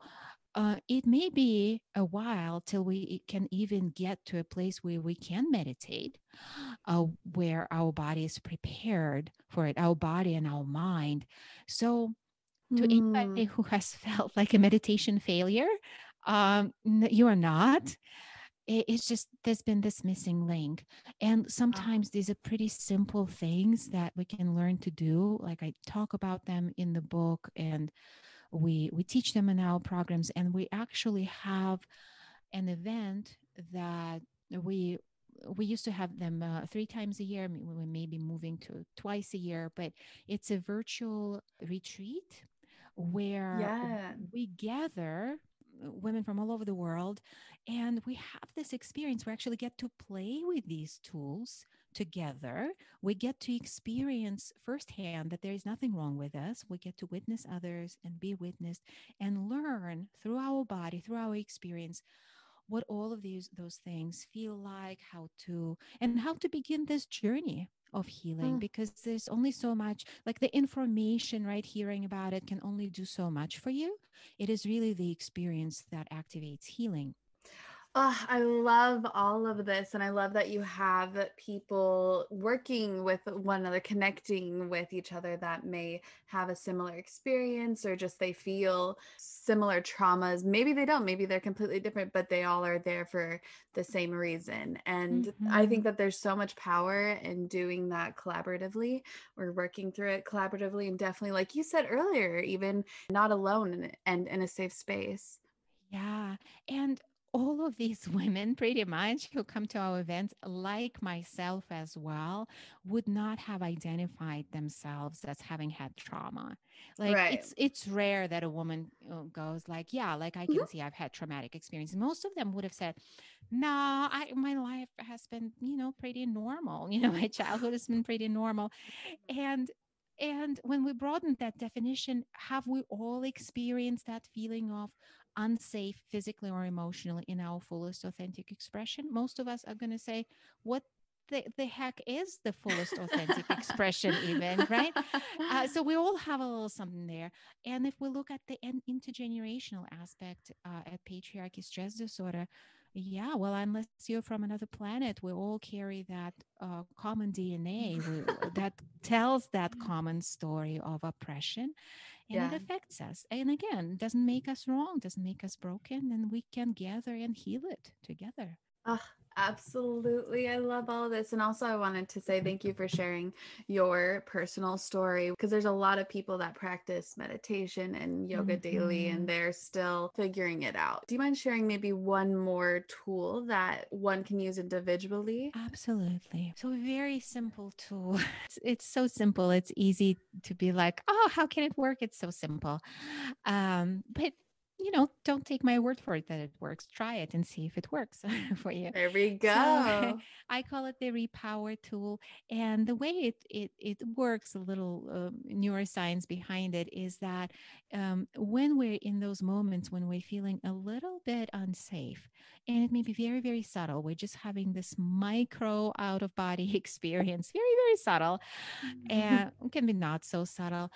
Uh, it may be a while till we can even get to a place where we can meditate, uh, where our body is prepared for it, our body and our mind. So to mm. anybody who has felt like a meditation failure, um, you are not. It's just, there's been this missing link. And sometimes these are pretty simple things that we can learn to do. Like, I talk about them in the book, and We we teach them in our programs, and we actually have an event that we we used to have them uh, three times a year. We may be moving to twice a year, but it's a virtual retreat where yeah. we gather women from all over the world, and we have this experience. We actually get to play with these tools together. We get to experience firsthand that there is nothing wrong with us. We get to witness others and be witnessed, and learn through our body, through our experience, what all of these those things feel like, how to and how to begin this journey of healing, mm. because there's only so much, like the information, right? Hearing about it can only do so much for you. It is really the experience that activates healing. Oh, I love all of this. And I love that you have people working with one another, connecting with each other that may have a similar experience, or just they feel similar traumas. Maybe they don't, maybe they're completely different, but they all are there for the same reason. And mm-hmm. I think that there's so much power in doing that collaboratively, or working through it collaboratively. And definitely, like you said earlier, even not alone, and in a safe space. Yeah. And all of these women, pretty much, who come to our events, like myself as well, would not have identified themselves as having had trauma. Like right. it's it's rare that a woman goes like, yeah, like I can mm-hmm. see I've had traumatic experiences. Most of them would have said, no, I my life has been, you know, pretty normal. You know, my childhood has been pretty normal. And and when we broaden that definition, have we all experienced that feeling of unsafe, physically or emotionally, in our fullest authentic expression? Most of us are going to say, what the, the heck is the fullest authentic expression even, right? Uh, so we all have a little something there. And if we look at the intergenerational aspect uh, at Patriarchy Stress Disorder, Yeah, well, unless you're from another planet, we all carry that uh, common D N A we, that tells that common story of oppression, and yeah. it affects us. And again, doesn't make us wrong, doesn't make us broken, and we can gather and heal it together. Oh, absolutely. I love all this. And also I wanted to say thank you for sharing your personal story, because there's a lot of people that practice meditation and yoga mm-hmm. daily, and they're still figuring it out. Do you mind sharing maybe one more tool that one can use individually? Absolutely. So a very simple tool. It's, it's so simple. It's easy to be like, oh, how can it work? It's so simple. Um, but you know, don't take my word for it that it works. Try it and see if it works for you. There we go. So, I call it the repower tool. And the way it it, it works, a little um, neuroscience behind it, is that um, when we're in those moments when we're feeling a little bit unsafe, and it may be very, very subtle, we're just having this micro out of body experience, very, very subtle, and can be not so subtle.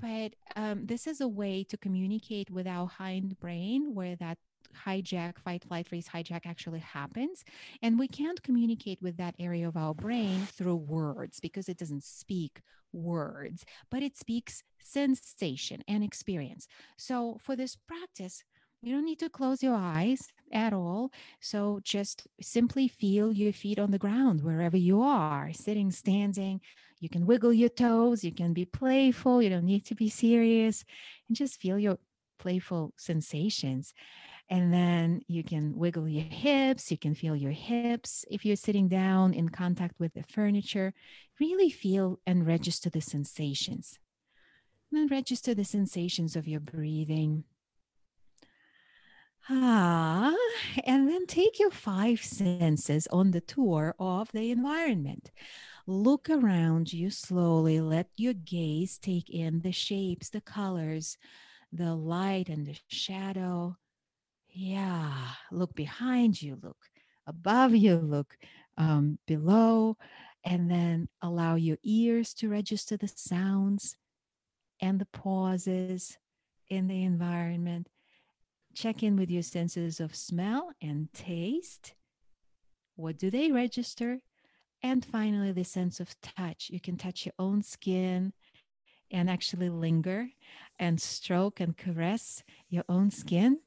But um, this is a way to communicate with our hind brain where that hijack, fight, flight, freeze, hijack actually happens. And we can't communicate with that area of our brain through words because it doesn't speak words, but it speaks sensation and experience. So for this practice, you don't need to close your eyes at all. So just simply feel your feet on the ground wherever you are, sitting, standing. You can wiggle your toes. You can be playful. You don't need to be serious. And just feel your playful sensations. And then you can wiggle your hips. You can feel your hips. If you're sitting down in contact with the furniture, really feel and register the sensations. And then register the sensations of your breathing. Ah, and then take your five senses on the tour of the environment. Look around you slowly. Let your gaze take in the shapes, the colors, the light and the shadow. Yeah, look behind you, look above you, look um, below, and then allow your ears to register the sounds and the pauses in the environment. Check in with your senses of smell and taste. What do they register? And finally, the sense of touch. You can touch your own skin and actually linger and stroke and caress your own skin.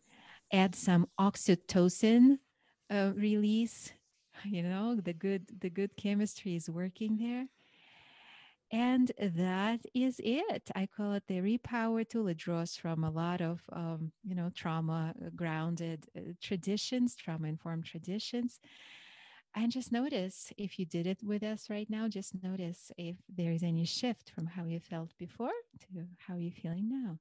Add some oxytocin uh, release. You know, the good, the good chemistry is working there. And that is it. I call it the repower tool. It draws from a lot of, um, you know, trauma-grounded uh, traditions, trauma-informed traditions. And just notice, if you did it with us right now, just notice if there is any shift from how you felt before to how you're feeling now.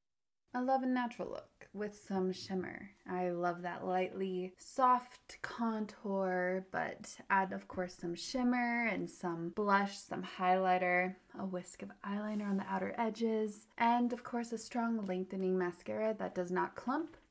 I love a natural look with some shimmer. I love that lightly soft contour, but add, of course, some shimmer and some blush, some highlighter, a whisk of eyeliner on the outer edges, and, of course, a strong lengthening mascara that does not clump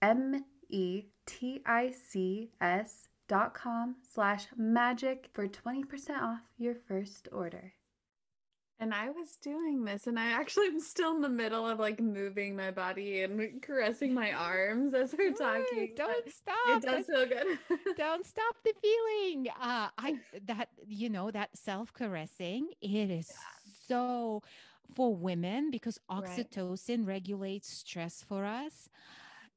M E T I C S dot com slash magic for twenty percent off your first order. And I was doing this, and I actually am still in the middle of like moving my body and caressing my arms as we're talking. Don't stop. It does feel good. Don't stop the feeling. Uh, I that you know that self caressing. It is yeah. so for women because oxytocin right. regulates stress for us.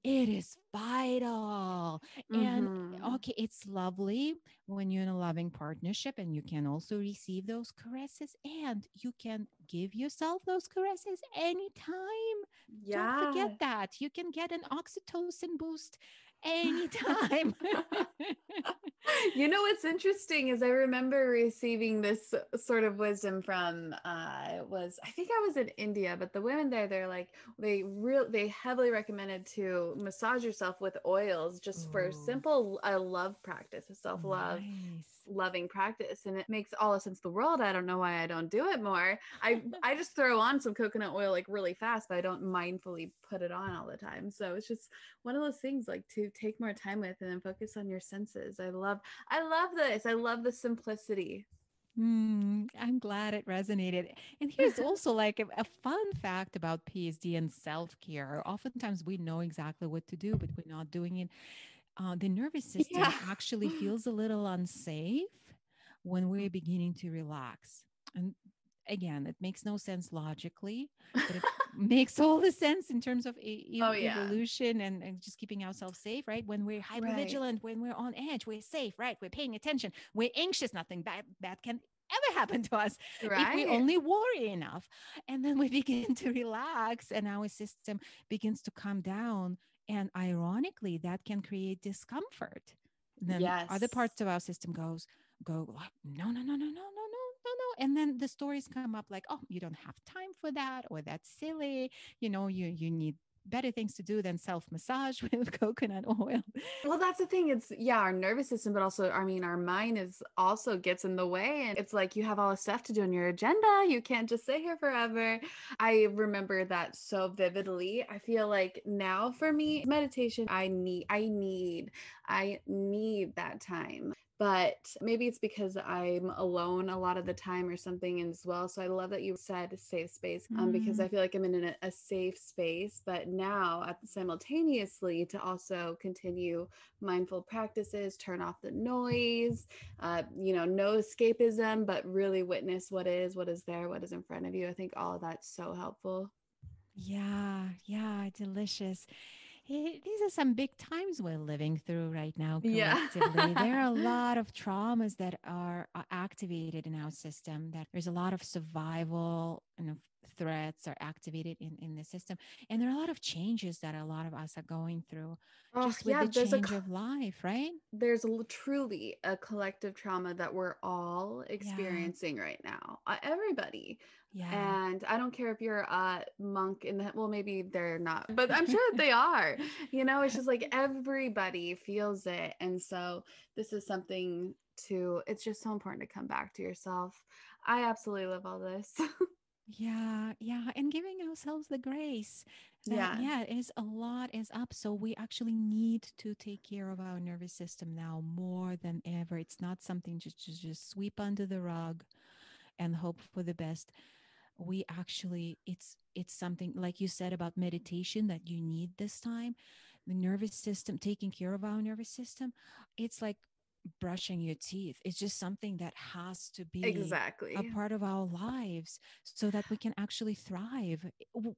It is vital. Mm-hmm. And okay, it's lovely when you're in a loving partnership and you can also receive those caresses and you can give yourself those caresses anytime. Yeah. Don't forget that. You can get an oxytocin boost anytime. You know, what's interesting is I remember receiving this sort of wisdom from, uh, it was, I think I was in India, but the women there, they're like, they real, they heavily recommended to massage yourself with oils just Ooh. for simple, a uh, love practice, a self-love, nice. loving practice. And it makes all the sense in the world. I don't know why I don't do it more. I, I just throw on some coconut oil, like really fast, but I don't mindfully put it on all the time. So it's just one of those things like to take more time with and then focus on your senses. I love I love this. I love the simplicity. Mm, I'm glad it resonated. And here's also like a, a fun fact about P S D and self-care. Oftentimes we know exactly what to do, but we're not doing it. Uh, the nervous system yeah. actually feels a little unsafe when we're beginning to relax. And again, it makes no sense logically, but it makes all the sense in terms of e- oh, evolution yeah. and, and just keeping ourselves safe, right? When we're hypervigilant, right. when we're on edge, we're safe, right? We're paying attention. We're anxious. Nothing bad, bad can ever happen to us right. if we only worry enough. And then we begin to relax and our system begins to calm down. And ironically, that can create discomfort. Then yes. other parts of our system goes, go, no, no, no, no, no, no. no, no. And then the stories come up like, oh, you don't have time for that, or that's silly. You know, you, you need better things to do than self-massage with coconut oil. Well, that's the thing. It's yeah, our nervous system, but also, I mean, our mind is also gets in the way. And it's like, you have all this stuff to do on your agenda. You can't just sit here forever. I remember that so vividly. I feel like now for me, meditation, I need, I need, I need that time. But maybe it's because I'm alone a lot of the time or something as well. So I love that you said safe space um, mm-hmm. because I feel like I'm in a, a safe space, but now at, simultaneously to also continue mindful practices, turn off the noise, uh, you know, no escapism, but really witness what is, what is there, what is in front of you. I think all of that's so helpful. Yeah. Yeah. Delicious. Hey, these are some big times we're living through right now. Yeah. There are a lot of traumas that are, are activated in our system, that there's a lot of survival and you know, threats are activated in, in the system. And there are a lot of changes that a lot of us are going through oh, just with yeah, the change a, of life, right? There's a, truly a collective trauma that we're all experiencing yeah. right now. Uh, everybody. Yeah. And I don't care if you're a monk in the, well, maybe they're not, but I'm sure they are, you know, it's just like everybody feels it. And so this is something to, it's just so important to come back to yourself. I absolutely love all this. Yeah. Yeah. And giving ourselves the grace. Yeah. Yeah. It's a lot is up. So we actually need to take care of our nervous system now more than ever. It's not something to just, just sweep under the rug and hope for the best. We actually, it's, it's something like you said about meditation that you need this time, the nervous system, taking care of our nervous system. It's like brushing your teeth. It's just something that has to be exactly a part of our lives so that we can actually thrive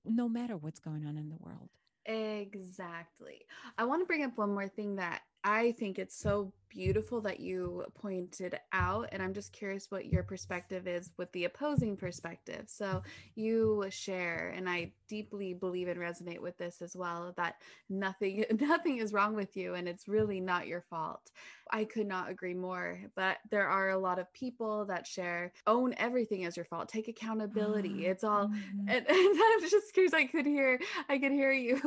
no matter what's going on in the world. Exactly. I want to bring up one more thing that I think it's so beautiful that you pointed out, and I'm just curious what your perspective is with the opposing perspective. So you share, and I deeply believe and resonate with this as well, that nothing nothing is wrong with you and it's really not your fault. I could not agree more, but there are a lot of people that share, own everything as your fault, take accountability. Oh, it's all, mm-hmm. and, and I'm just curious, I could hear, I could hear you.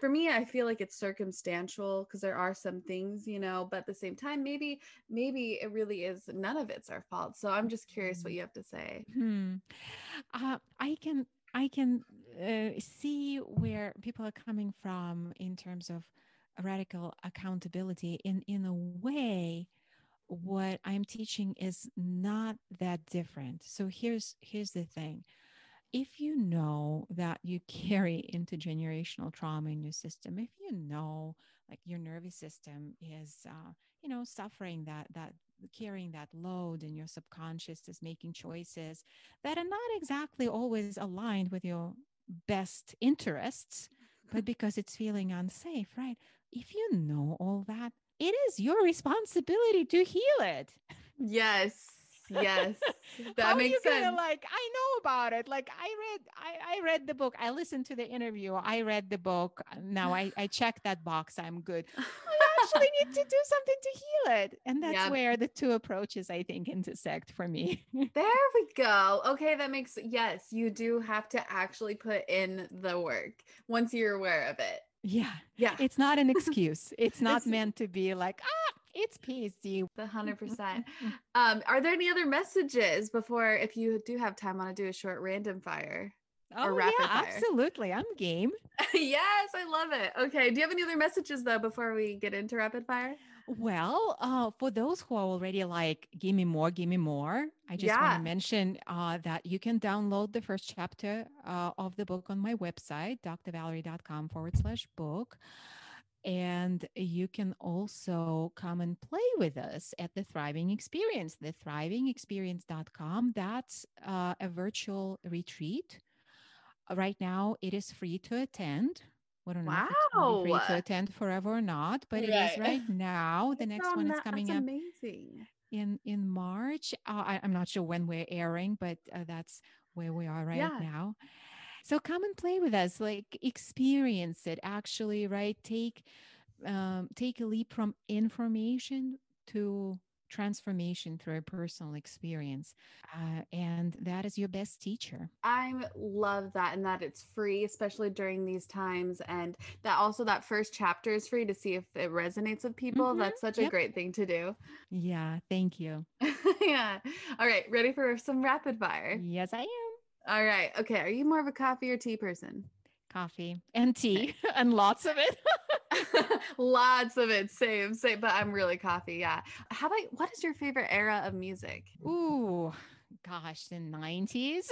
For me, I feel like it's circumstantial because there are some things, you know, but at the same time, maybe, maybe it really is none of it's our fault. So I'm just curious what you have to say. Hmm. Uh, I can, I can uh, see where people are coming from in terms of radical accountability. In, in a way, what I'm teaching is not that different. So here's, here's the thing. If you know that you carry intergenerational trauma in your system, if you know, like, your nervous system is, uh, you know, suffering that, that carrying that load, and your subconscious is making choices that are not exactly always aligned with your best interests, but because it's feeling unsafe, right? If you know all that, it is your responsibility to heal it. Yes. Yes, that How makes are you sense. Gonna, like, I know about it. Like, I read, I, I read the book. I listened to the interview. I read the book. Now I, I check that box. I'm good. I actually need to do something to heal it. And that's yeah. where the two approaches, I think, intersect for me. There we go. Okay. That makes, yes, you do have to actually put in the work once you're aware of it. Yeah. Yeah. It's not an excuse. It's not it's, meant to be like, ah, it's P C. The hundred percent. Um, are there any other messages before, if you do have time, want to do a short random fire oh, or rapid yeah, fire? Absolutely. I'm game. Yes. I love it. Okay. Do you have any other messages though, before we get into rapid fire? Well, uh, for those who are already like, give me more, give me more. I just yeah. want to mention uh, that you can download the first chapter uh, of the book on my website, drvalerie.com forward slash book. And you can also come and play with us at the Thriving Experience, the thriving experience dot com. That's uh, a virtual retreat. Right now, it is free to attend. We don't wow. know if it's free to attend forever or not, but right. it is right now. The it's next on one that, is coming that's up amazing. in in March. Uh, I, I'm not sure when we're airing, but uh, that's where we are right yeah. now. So come and play with us, like, experience it actually, right? Take, um, take a leap from information to transformation through a personal experience. Uh, and that is your best teacher. I love that. And that it's free, especially during these times. And that also that first chapter is free to see if it resonates with people. Mm-hmm. That's such yep. a great thing to do. Yeah. Thank you. yeah. All right. Ready for some rapid fire? Yes, I am. All right. Okay. Are you more of a coffee or tea person? Coffee and tea and lots of it. Lots of it. Same, same, but I'm really coffee. Yeah. How about, what is your favorite era of music? Ooh, gosh, the nineties.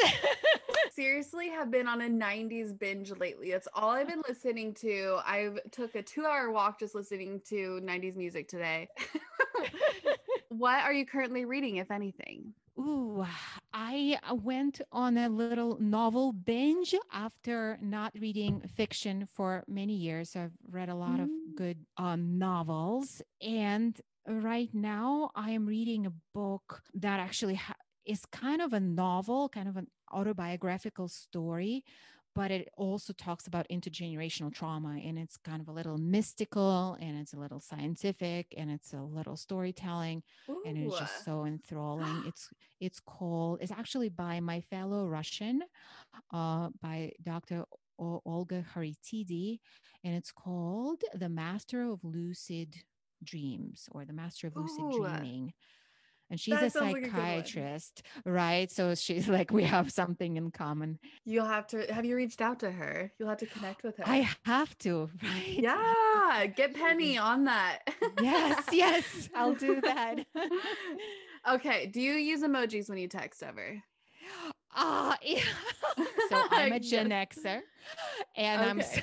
Seriously have been on a nineties binge lately. That's all I've been listening to. I took a two hour walk just listening to nineties music today. What are you currently reading, if anything? Ooh, I went on a little novel binge after not reading fiction for many years. I've read a lot mm-hmm. of good um, novels. And right now I am reading a book that actually ha- is kind of a novel, kind of an autobiographical story, but it also talks about intergenerational trauma, and it's kind of a little mystical, and it's a little scientific, and it's a little storytelling. Ooh. And it's just so enthralling. It's, it's called, it's actually by my fellow Russian, uh, by Doctor O- Olga Haritidi, and it's called The Master of Lucid Dreams, or The Master of Lucid Ooh. Dreaming. And she's that a psychiatrist, like a right? So she's like, we have something in common. You'll have to, have you reached out to her? You'll have to connect with her. I have to, right? Yeah. Get Penny on that. Yes. Yes. I'll do that. Okay. Do you use emojis when you text ever? Uh, yeah. So I'm a Gen Xer and okay. I'm... So-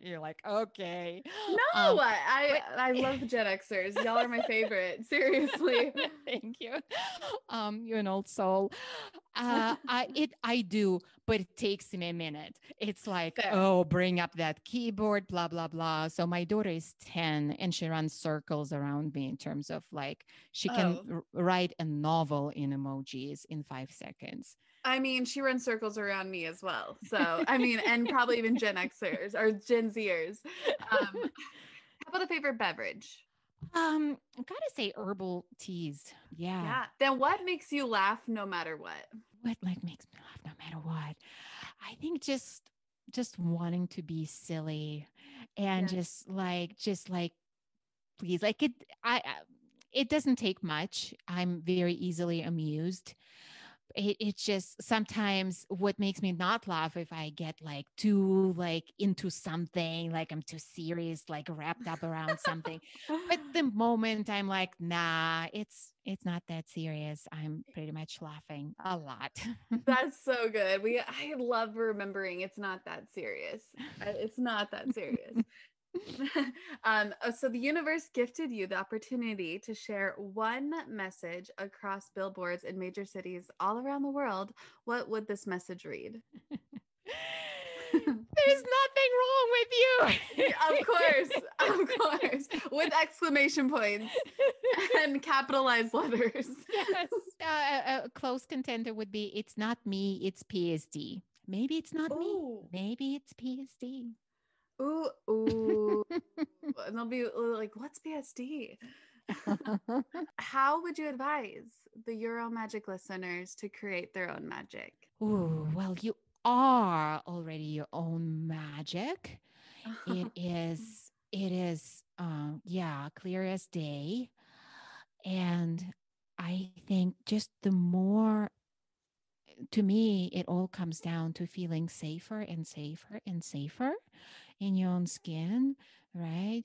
You're like, okay. No, um, I, I love Gen Xers. Y'all are my favorite. Seriously. Thank you. Um, you're an old soul. Uh, I, it, I do, but it takes me a minute. It's like, Fair. oh, bring up that keyboard, blah, blah, blah. So my daughter is ten and she runs circles around me in terms of like, she oh. can r- write a novel in emojis in five seconds. I mean, she runs circles around me as well. So, I mean, and probably even Gen Xers or Gen Zers. Um, how about a favorite beverage? Um, I gotta say herbal teas. Yeah. Yeah. Then what makes you laugh no matter what? What like makes me laugh no matter what? I think just, just wanting to be silly and yeah. just like, just like, please, like it, I, I, it doesn't take much. I'm very easily amused. It, it just sometimes what makes me not laugh if I get like too like into something, like I'm too serious, like wrapped up around something. But the moment I'm like, nah, it's it's not that serious. I'm pretty much laughing a lot. That's so good. We I love remembering it's not that serious. It's not that serious. um, so the universe gifted you the opportunity to share one message across billboards in major cities all around the world. What would this message read? There's nothing wrong with you. Of course. Of course. With exclamation points and capitalized letters. Yes. Uh, a close contender would be, it's not me, it's P S D. Maybe it's not Ooh. me. Maybe it's P S D. Ooh, ooh. And they'll be like, what's P S D? How would you advise the Your Own Magic listeners to create their own magic? Ooh, well, you are already your own magic. It is, it is, um, yeah, clear as day. And I think just the more, to me, it all comes down to feeling safer and safer and safer in your own skin, right?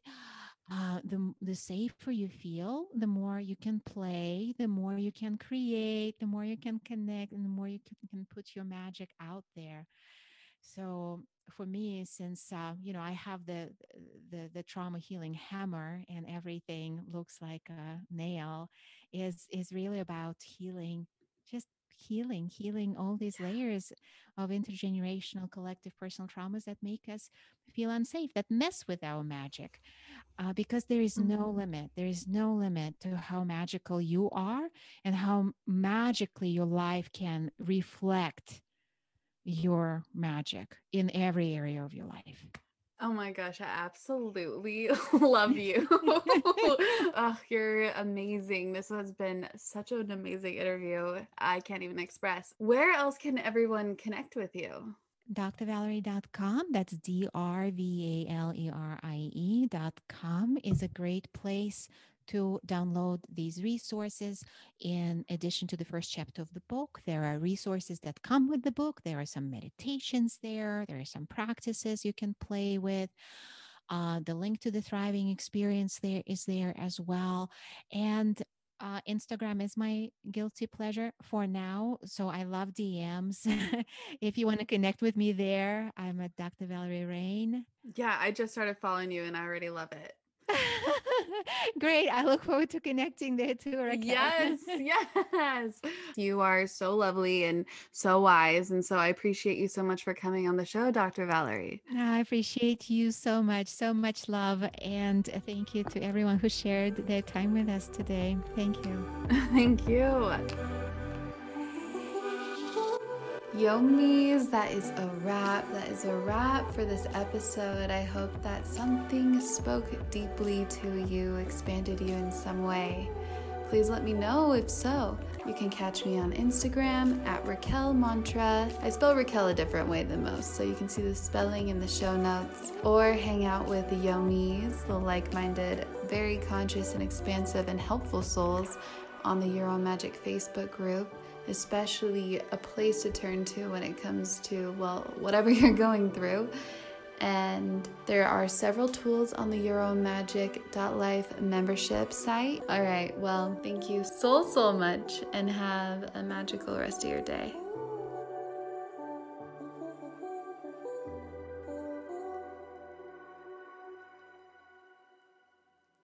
Uh, the, the safer you feel, the more you can play, the more you can create, the more you can connect, and the more you can, can put your magic out there. So for me, since, uh, you know, I have the, the, the trauma healing hammer and everything looks like a nail, is, is really about healing, just healing, healing all these layers of intergenerational collective personal traumas that make us feel unsafe, that mess with our magic, uh, because there is no limit. There is no limit to how magical you are and how magically your life can reflect your magic in every area of your life. Oh my gosh, I absolutely love you. Oh, you're amazing. This has been such an amazing interview. I can't even express. Where else can everyone connect with you? D R Valerie dot com. That's D R V A L E R I E dot com is a great place to download these resources. In addition to the first chapter of the book, there are resources that come with the book. There are some meditations there. There are some practices you can play with. Uh, the link to the Thriving Experience there is there as well. And Uh, Instagram is my guilty pleasure for now. So I love D Ms. If you want to connect with me there, I'm at Doctor Valerie Rein. Yeah, I just started following you and I already love it. Great. I look forward to connecting there too, Raquel. Yes, yes. You are so lovely and so wise. And so I appreciate you so much for coming on the show, Doctor Valerie. I appreciate you so much, so much love. And thank you to everyone who shared their time with us today. Thank you. Thank you. Yomies, that is a wrap. That is a wrap for this episode. I hope that something spoke deeply to you, expanded you in some way. Please let me know if so. You can catch me on Instagram at Raquel Mantra. I spell Raquel a different way than most, so you can see the spelling in the show notes. Or hang out with the Yomies, the like-minded, very conscious and expansive and helpful souls on the Your Own Magic Facebook group. Especially a place to turn to when it comes to, well, whatever you're going through. And there are several tools on the your own magic dot life membership site. All right, well, thank you so, so much and have a magical rest of your day.